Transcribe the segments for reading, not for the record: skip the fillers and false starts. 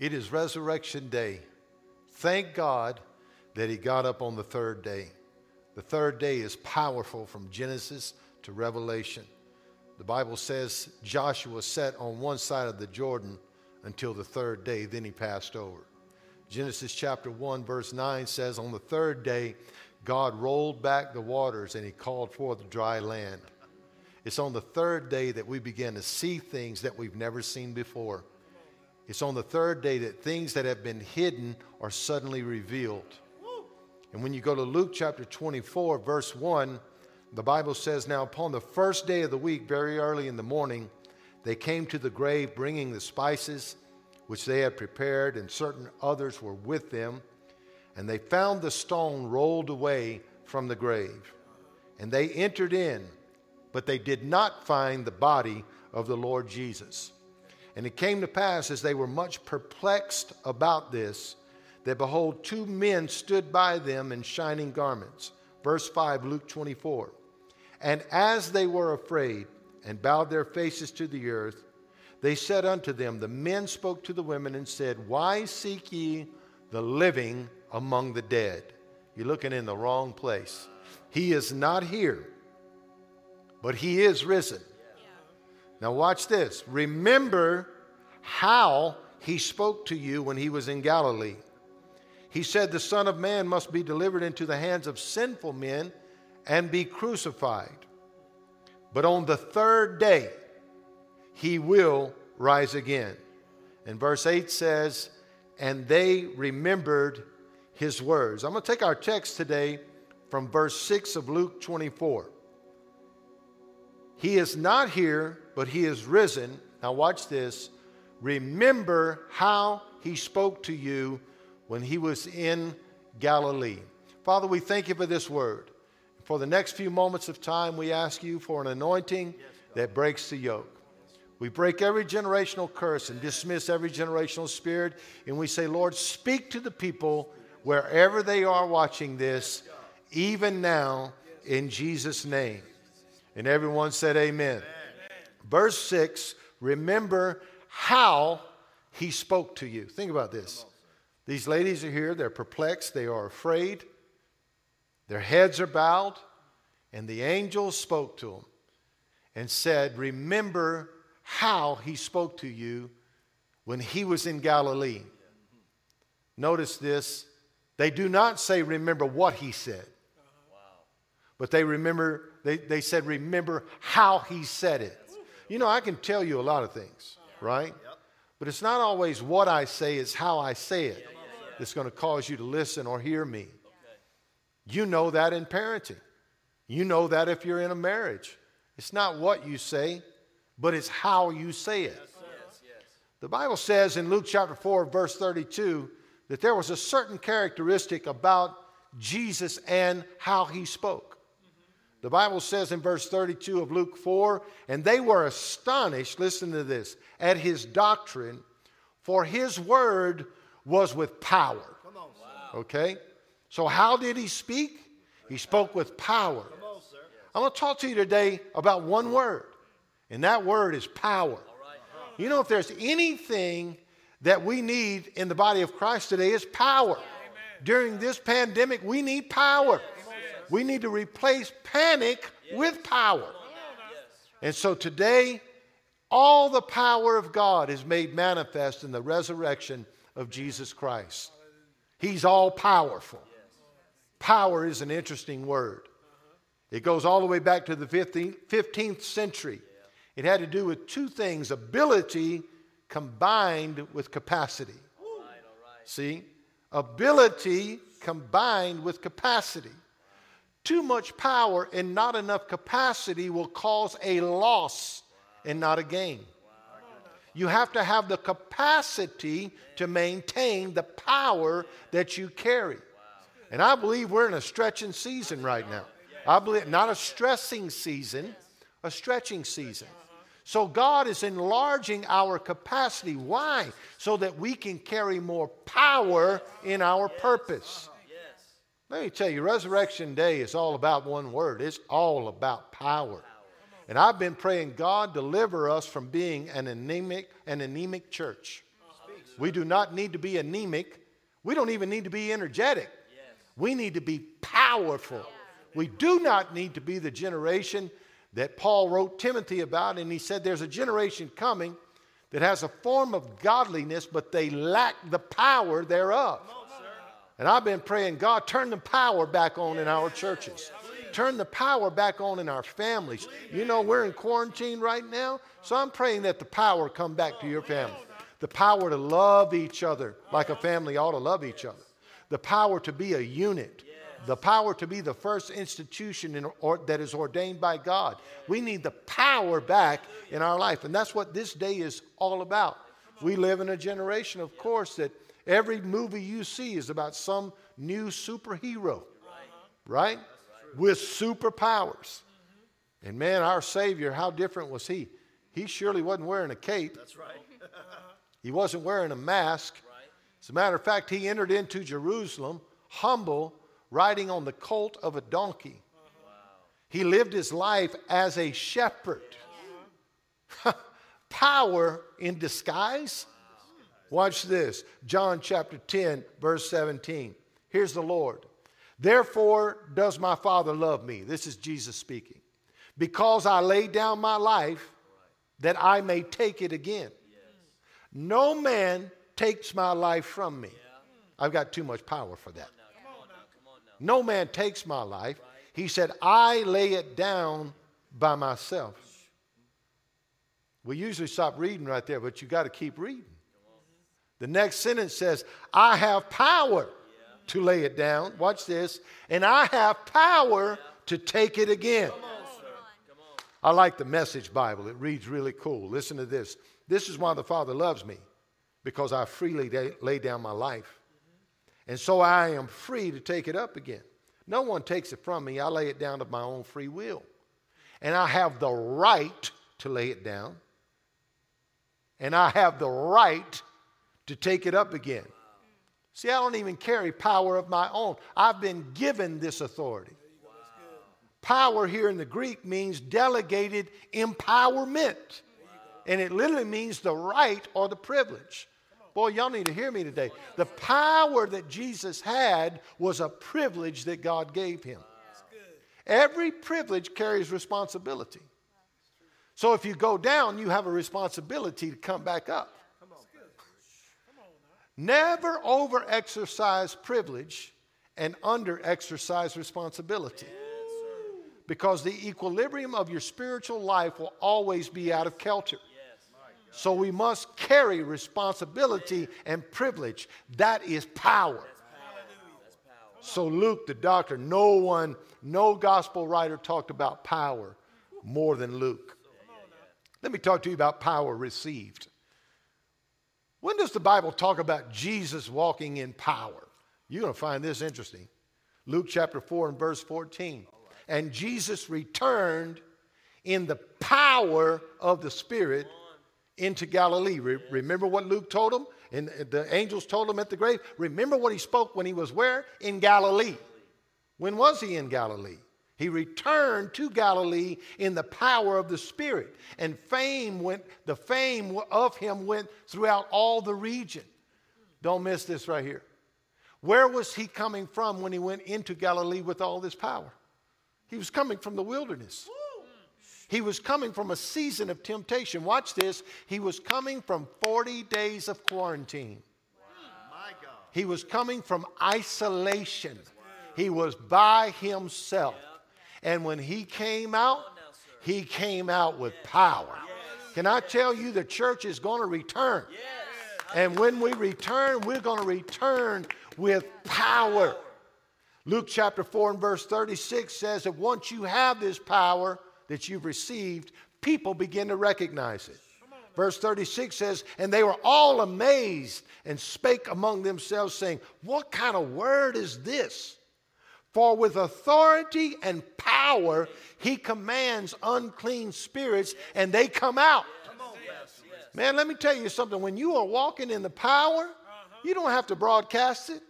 It is Resurrection Day. Thank God that he got up on the third day. The third day is powerful from Genesis to Revelation. The Bible says Joshua sat on one side of the Jordan until the third day, then he passed over. Genesis chapter 1 verse 9 says, on the third day, God rolled back the waters and he called forth dry land. It's on the third day that we begin to see things that we've never seen before. It's on the third day that things that have been hidden are suddenly revealed. And when you go to Luke chapter 24 verse 1, the Bible says, now upon the first day of the week, very early in the morning, they came to the grave bringing the spices which they had prepared, and certain others were with them. And they found the stone rolled away from the grave. And they entered in, but they did not find the body of the Lord Jesus. And it came to pass, as they were much perplexed about this, that behold, two men stood by them in shining garments. Verse 5, Luke 24. And as they were afraid and bowed their faces to the earth, they said unto them, the men spoke to the women and said, why seek ye the living among the dead? You're looking in the wrong place. He is not here, but he is risen. Yeah. Now watch this. Remember how he spoke to you when he was in Galilee. He said, the Son of Man must be delivered into the hands of sinful men and be crucified. But on the third day, he will rise again. And verse 8 says, and they remembered his words. I'm going to take our text today from verse 6 of Luke 24. He is not here, but he is risen. Now watch this. Remember how he spoke to you when he was in Galilee. Father, we thank you for this word. For the next few moments of time, we ask you for an anointing that breaks the yoke. We break every generational curse and dismiss every generational spirit. And we say, Lord, speak to the people wherever they are watching this, even now, in Jesus' name. And everyone said amen. Amen. Verse 6, remember how he spoke to you. Think about this. These ladies are here. They're perplexed. They are afraid. Their heads are bowed. And the angel spoke to them and said, remember how he spoke to you when he was in Galilee. Notice this. They do not say, remember what he said. Wow. But they said, remember how he said it. You know, I can tell you a lot of things, right? Yep. But it's not always what I say, it's how I say it that's going to cause you to listen or hear me. Okay. You know that in parenting. You know that if you're in a marriage. It's not what you say, but it's how you say it. Yes, yes. The Bible says in Luke chapter 4, verse 32, that there was a certain characteristic about Jesus and how he spoke. Mm-hmm. The Bible says in verse 32 of Luke 4, and they were astonished, listen to this, at his doctrine, for his word was with power. Come on, sir. Wow. Okay? So how did he speak? He spoke with power. Come on, sir. I'm going to talk to you today about one word. And that word is power. You know, if there's anything that we need in the body of Christ today, it's power. Amen. During this pandemic, we need power. Amen. We need to replace panic with power. And so today, all the power of God is made manifest in the resurrection of Jesus Christ. He's all powerful. Power is an interesting word. It goes all the way back to the 15th century. It had to do with two things, ability combined with capacity. All right, all right. See, ability combined with capacity. Too much power and not enough capacity will cause a loss and not a gain. Wow. You have to have the capacity to maintain the power that you carry. Wow. And I believe we're in a stretching season right now. I believe, not a stressing season, a stretching season. So God is enlarging our capacity. Why? So that we can carry more power in our purpose. Let me tell you, Resurrection Day is all about one word. It's all about power. And I've been praying, God, deliver us from being an anemic church. We do not need to be anemic. We don't even need to be energetic. Yes. We need to be powerful. Yeah. We do not need to be the generation that Paul wrote Timothy about, and he said there's a generation coming that has a form of godliness, but they lack the power thereof. And I've been praying, God, turn the power back on in our churches. Turn the power back on in our families. You know, we're in quarantine right now, so I'm praying that the power come back to your family. The power to love each other like a family ought to love each other. The power to be a unit. The power to be the first institution that is ordained by God. We need the power back in our life. And that's what this day is all about. We live in a generation, of course, that every movie you see is about some new superhero, right? With superpowers. And man, our Savior, how different was he? He surely wasn't wearing a cape. That's right. He wasn't wearing a mask. As a matter of fact, he entered into Jerusalem humble, riding on the colt of a donkey. Wow. He lived his life as a shepherd. Yeah. Power in disguise. Wow. Watch this. John chapter 10, verse 17. Here's the Lord. Therefore does my Father love me. This is Jesus speaking. Because I lay down my life that I may take it again. Yes. No man takes my life from me. Yeah. I've got too much power for that. No man takes my life. He said, I lay it down by myself. We usually stop reading right there, but you got to keep reading. The next sentence says, I have power to lay it down. Watch this. And I have power to take it again. I like the Message Bible. It reads really cool. Listen to this. This is why the Father loves me, because I freely lay down my life. And so I am free to take it up again. No one takes it from me. I lay it down of my own free will. And I have the right to lay it down. And I have the right to take it up again. See, I don't even carry power of my own. I've been given this authority. Wow. Power here in the Greek means delegated empowerment. Wow. And it literally means the right or the privilege. Boy, y'all need to hear me today. The power that Jesus had was a privilege that God gave him. Every privilege carries responsibility. So if you go down, you have a responsibility to come back up. Never over-exercise privilege and under-exercise responsibility. Because the equilibrium of your spiritual life will always be out of kilter. So we must carry responsibility and privilege. That is power. That's power. So Luke, the doctor, no gospel writer talked about power more than Luke. Let me talk to you about power received. When does the Bible talk about Jesus walking in power? You're going to find this interesting. Luke chapter 4 and verse 14. And Jesus returned in the power of the Spirit into Galilee. Remember what Luke told him? And the angels told him at the grave. Remember what he spoke when he was where? In Galilee. When was he in Galilee? He returned to Galilee in the power of the Spirit. And the fame of him went throughout all the region. Don't miss this right here. Where was he coming from when he went into Galilee with all this power? He was coming from the wilderness. He was coming from a season of temptation. Watch this. He was coming from 40 days of quarantine. Wow. My God. He was coming from isolation. Wow. He was by himself. Yeah. And when he came out, he came out with power. Yes. Can I tell you, the church is going to return. Yes. And when we return, we're going to return with power. Luke chapter 4 and verse 36 says that once you have this power that you've received, people begin to recognize it. Verse 36 says, and they were all amazed and spake among themselves, saying, what kind of word is this? For with authority and power he commands unclean spirits, and they come out. Man, let me tell you something. When you are walking in the power, you don't have to broadcast it.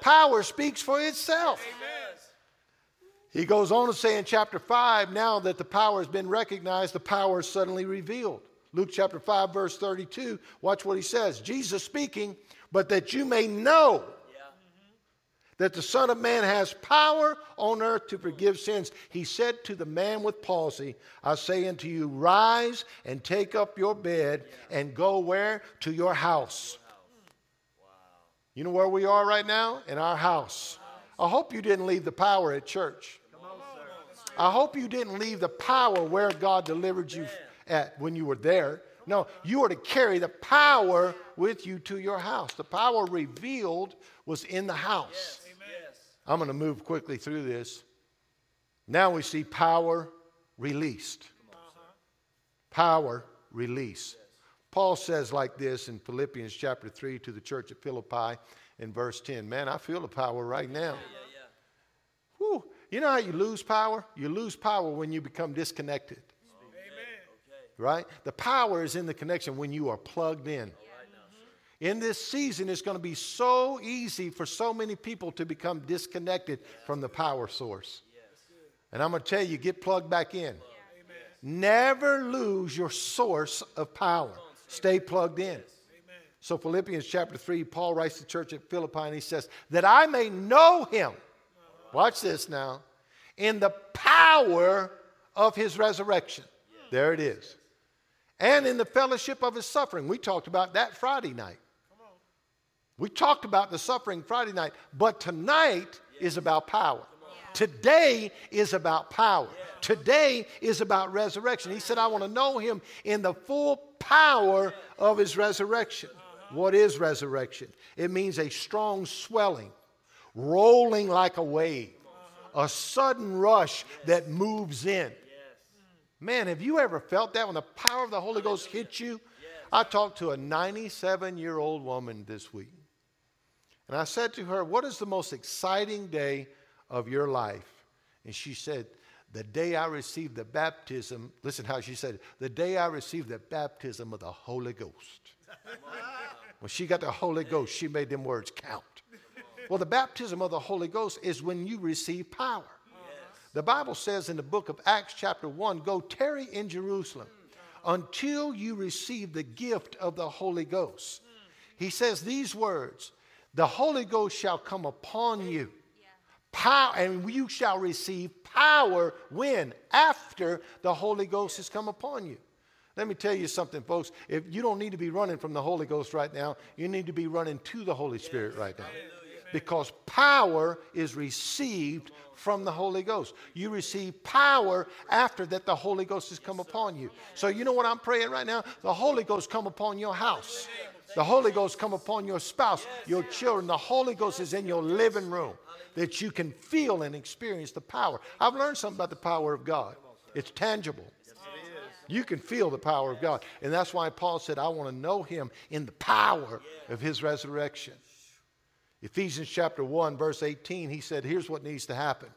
Power speaks for itself. He goes on to say in chapter 5, now that the power has been recognized, the power is suddenly revealed. Luke chapter 5, verse 32, watch what he says. Jesus speaking, but that you may know that the Son of Man has power on earth to forgive sins. He said to the man with palsy, I say unto you, rise and take up your bed and go where? To your house. Wow. You know where we are right now? In our house. I hope you didn't leave the power at church. I hope you didn't leave the power where God delivered you at when you were there. No, you are to carry the power with you to your house. The power revealed was in the house. Yes. Yes. I'm going to move quickly through this. Now we see power released. Power release. Yes. Paul says like this in Philippians chapter 3 to the church at Philippi in verse 10. Man, I feel the power right now. Whew. You know how you lose power? You lose power when you become disconnected. Right? The power is in the connection when you are plugged in. In this season, it's going to be so easy for so many people to become disconnected from the power source. And I'm going to tell you, get plugged back in. Never lose your source of power. Stay plugged in. So Philippians chapter 3, Paul writes to the church at Philippi, and he says, that I may know him. Watch this now. In the power of his resurrection. There it is. And in the fellowship of his suffering. We talked about that Friday night. We talked about the suffering Friday night. But tonight is about power. Today is about power. Today is about resurrection. He said, I want to know him in the full power of his resurrection. What is resurrection? It means a strong swelling, rolling like a wave, a sudden rush that moves in. Man, have you ever felt that when the power of the Holy Ghost hits you? I talked to a 97-year-old woman this week. And I said to her, what is the most exciting day of your life? And she said, the day I received the baptism. Listen how she said it. The day I received the baptism of the Holy Ghost. When she got the Holy Ghost, she made them words count. Well, the baptism of the Holy Ghost is when you receive power. The Bible says in the book of Acts chapter 1, go tarry in Jerusalem until you receive the gift of the Holy Ghost. He says these words, the Holy Ghost shall come upon you, power, and you shall receive power when? After the Holy Ghost has come upon you. Let me tell you something, folks. If you don't need to be running from the Holy Ghost right now. You need to be running to the Holy Spirit right now. Because power is received from the Holy Ghost. You receive power after that the Holy Ghost has come upon you. So you know what I'm praying right now? The Holy Ghost come upon your house. The Holy Ghost come upon your spouse, your children. The Holy Ghost is in your living room that you can feel and experience the power. I've learned something about the power of God. It's tangible. You can feel the power of God. And that's why Paul said, I want to know him in the power of his resurrection. Ephesians chapter 1, verse 18, he said, here's what needs to happen.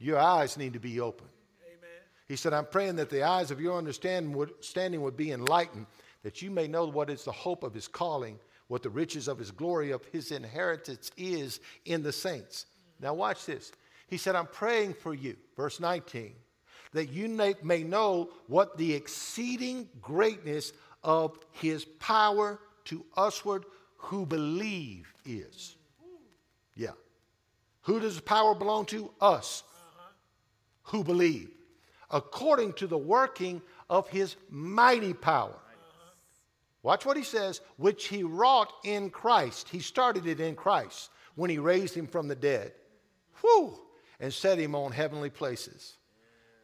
Your eyes need to be open. Amen. He said, I'm praying that the eyes of your understanding would be enlightened, that you may know what is the hope of his calling, what the riches of his glory of his inheritance is in the saints. Now watch this. He said, I'm praying for you, verse 19, that you may know what the exceeding greatness of his power to usward who believe is. Yeah. Who does the power belong to? Us. Who believe. According to the working of his mighty power. Watch what he says. Which he wrought in Christ. He started it in Christ. When he raised him from the dead. Whew. And set him on heavenly places.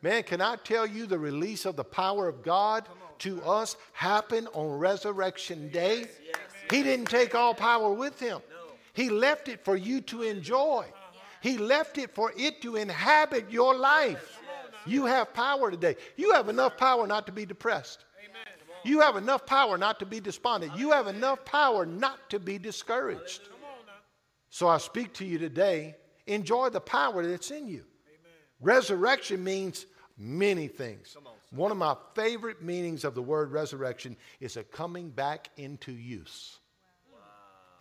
Man, can I tell you the release of the power of God to us happened on Resurrection Day? He didn't take all power with him. He left it for you to enjoy. He left it for it to inhabit your life. You have power today. You have enough power not to be depressed. You have enough power not to be despondent. You have enough power not to be discouraged. So I speak to you today. Enjoy the power that's in you. Resurrection means many things. One of my favorite meanings of the word resurrection is a coming back into use.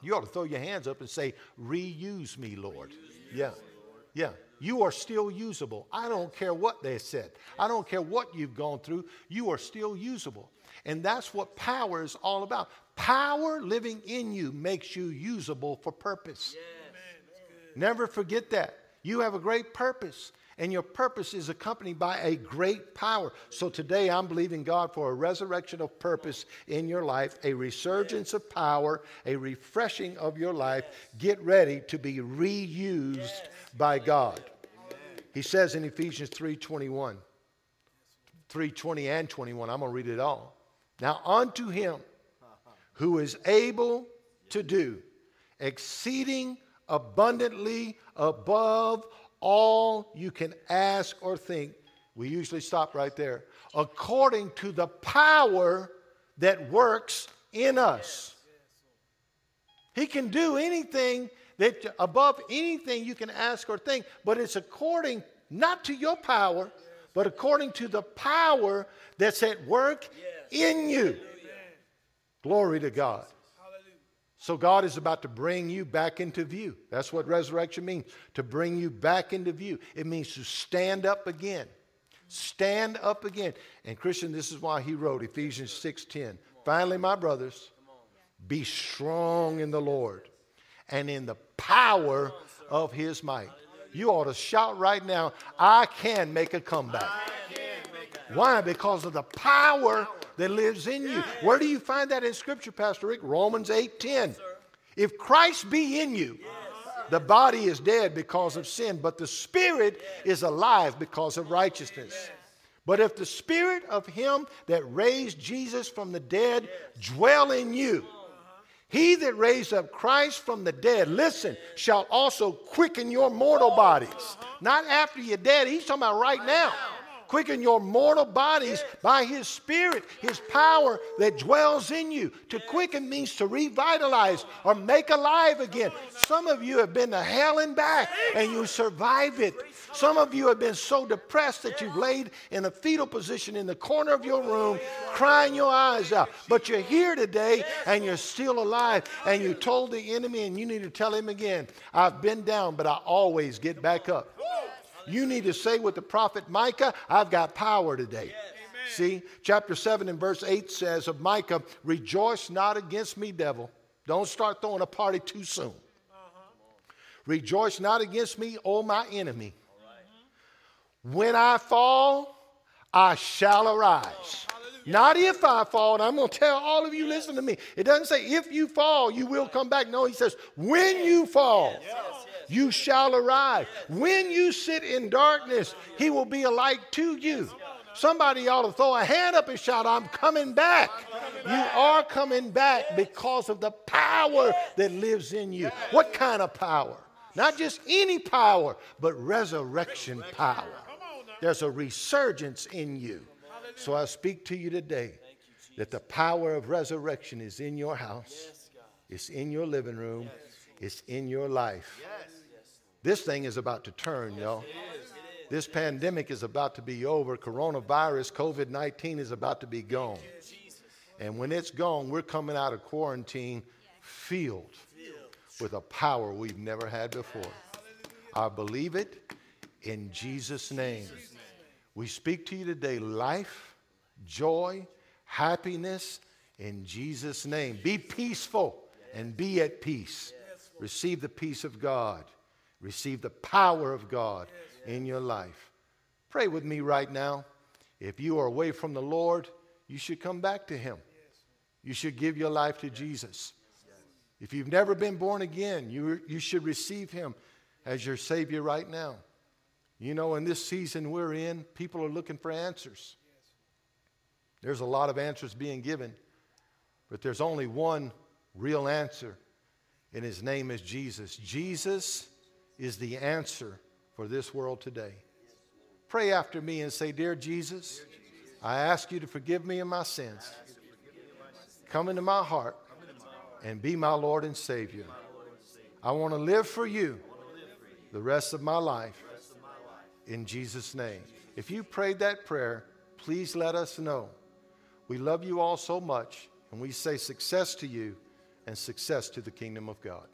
You ought to throw your hands up and say, reuse me, Lord. Yeah. you are still usable. I don't care what they said. I don't care what you've gone through. You are still usable. And that's what power is all about. Power living in you makes you usable for purpose. Yes. Never forget that. You have a great purpose, and your purpose is accompanied by a great power. So today I'm believing God for a resurrection of purpose in your life, a resurgence of power, a refreshing of your life. Get ready to be reused by God. He says in Ephesians 3:20 and 21, I'm going to read it all. Now unto him who is able to do exceeding abundantly above all you can ask or think. We usually stop right there. According to the power that works in us. He can do anything that above anything you can ask or think, but it's according not to your power, but according to the power that's at work in you. Glory to God. So God is about to bring you back into view. That's what resurrection means, to bring you back into view. It means to stand up again. Stand up again. And Christian, this is why he wrote Ephesians 6:10. Finally, my brothers, be strong in the Lord and in the power of his might. You ought to shout right now, I can make a comeback. Why? Because of the power that lives in you. Where do you find that in Scripture, Pastor Rick? Romans 8:10. If Christ be in you, the body is dead because of sin, but the Spirit is alive because of righteousness. But if the Spirit of him that raised Jesus from the dead dwell in you, he that raised up Christ from the dead, listen, shall also quicken your mortal bodies. Not after you're dead. He's talking about right now. Quicken your mortal bodies by his Spirit, his power that dwells in you. To quicken means to revitalize or make alive again. Some of you have been to hell and back and you survive it. Some of you have been so depressed that you've laid in a fetal position in the corner of your room crying your eyes out. But you're here today and you're still alive, and you told the enemy, and you need to tell him again, I've been down, but I always get back up. You need to say with the prophet Micah, I've got power today. Yes. See, chapter 7 and verse 8 says of Micah, rejoice not against me, devil. Don't start throwing a party too soon. Rejoice not against me, O my enemy. When I fall, I shall arise. Not if I fall, and I'm going to tell all of you, listen to me. It doesn't say if you fall, you will come back. No, he says when you fall, you shall arise. When you sit in darkness, he will be a light to you. Somebody ought to throw a hand up and shout, I'm coming back. You are coming back because of the power that lives in you. What kind of power? Not just any power, but resurrection power. There's a resurgence in you. So I speak to you today that the power of resurrection is in your house. It's in your living room. It's in your life. This thing is about to turn, y'all. This pandemic is about to be over. Coronavirus, COVID-19 is about to be gone. And when it's gone, we're coming out of quarantine filled with a power we've never had before. I believe it in Jesus' name. We speak to you today, life, joy, happiness in Jesus' name. Be peaceful and be at peace. Receive the peace of God. Receive the power of God in your life. Pray with me right now. If you are away from the Lord, you should come back to him. You should give your life to Jesus. If you've never been born again, you should receive him as your Savior right now. You know, in this season we're in, people are looking for answers. There's a lot of answers being given, but there's only one real answer, and his name is Jesus. Jesus is the answer for this world today. Pray after me and say, Dear Jesus, I ask you to forgive me of my sins. Come into my heart and be my Lord and Savior. I want to live for you the rest of my life. In Jesus' name. If you prayed that prayer, please let us know. We love you all so much, and we say success to you and success to the kingdom of God.